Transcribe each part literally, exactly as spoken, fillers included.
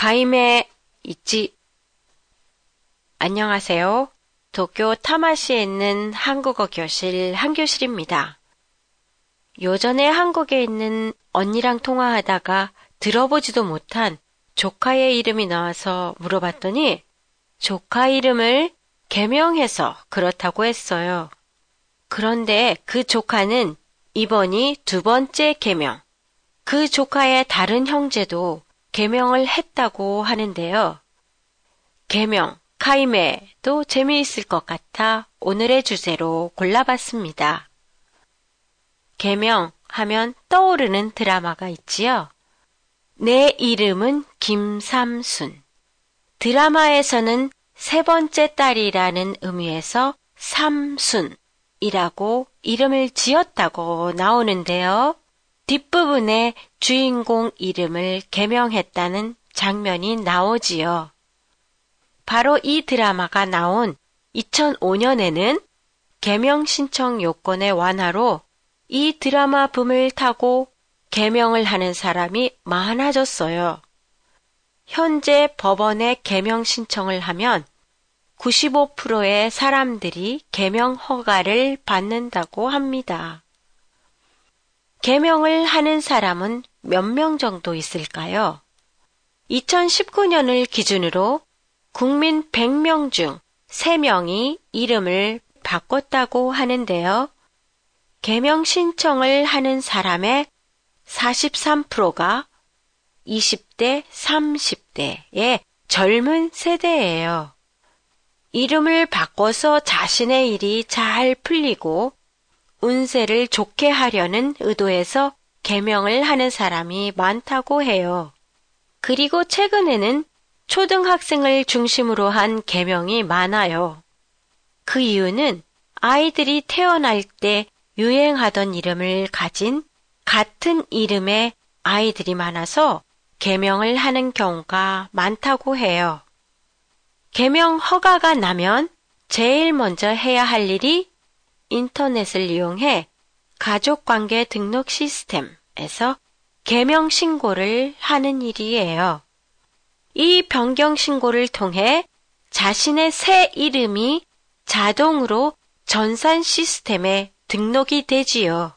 解明いち. 안녕하세요. 도쿄 타마시에 있는 한국어 교실 한교실입니다. 요전에 한국에 있는 언니랑 통화하다가 들어보지도 못한 조카의 이름이 나와서 물어봤더니 조카 이름을 개명해서 그렇다고 했어요. 그런데 그 조카는 이번이 두 번째 개명, 그 조카의 다른 형제도 개명을 했다고 하는데요. 개명, 카이메도 재미있을 것 같아 오늘의 주제로 골라봤습니다. 개명 하면 떠오르는 드라마가 있지요. 내 이름은 김삼순. 드라마에서는 세 번째 딸이라는 의미에서 삼순이라고 이름을 지었다고 나오는데요. 뒷부분에 주인공 이름을 개명했다는 장면이 나오지요. 바로 이 드라마가 나온 이천오 년에는 개명 신청 요건의 완화로 이 드라마 붐을 타고 개명을 하는 사람이 많아졌어요. 현재 법원에 개명 신청을 하면 구십오 퍼센트의 사람들이 개명 허가를 받는다고 합니다. 개명을 하는 사람은 몇 명 정도 있을까요? 이천십구 년을 기준으로 국민 백 명 중 세 명이 이름을 바꿨다고 하는데요. 개명 신청을 하는 사람의 사십삼 퍼센트가 이십 대, 삼십 대의 젊은 세대예요. 이름을 바꿔서 자신의 일이 잘 풀리고 운세를 좋게 하려는 의도에서 개명을 하는 사람이 많다고 해요. 그리고 최근에는 초등학생을 중심으로 한 개명이 많아요. 그 이유는 아이들이 태어날 때 유행하던 이름을 가진 같은 이름의 아이들이 많아서 개명을 하는 경우가 많다고 해요. 개명 허가가 나면 제일 먼저 해야 할 일이 인터넷을 이용해 가족관계 등록 시스템에서 개명 신고를 하는 일이에요. 이 변경 신고를 통해 자신의 새 이름이 자동으로 전산 시스템에 등록이 되지요.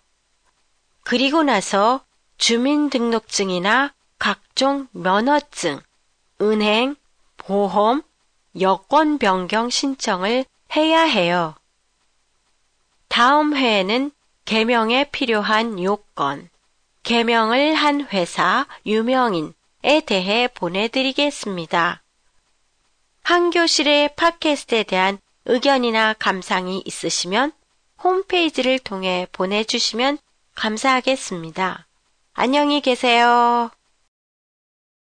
그리고 나서 주민등록증이나 각종 면허증, 은행, 보험, 여권 변경 신청을 해야 해요. 다음 회에는 개명에 필요한 요건, 개명을 한 회사, 유명인에 대해 보내드리겠습니다. 한교실의 팟캐스트에 대한 의견이나 감상이 있으시면 홈페이지를 통해 보내주시면 감사하겠습니다. 안녕히 계세요.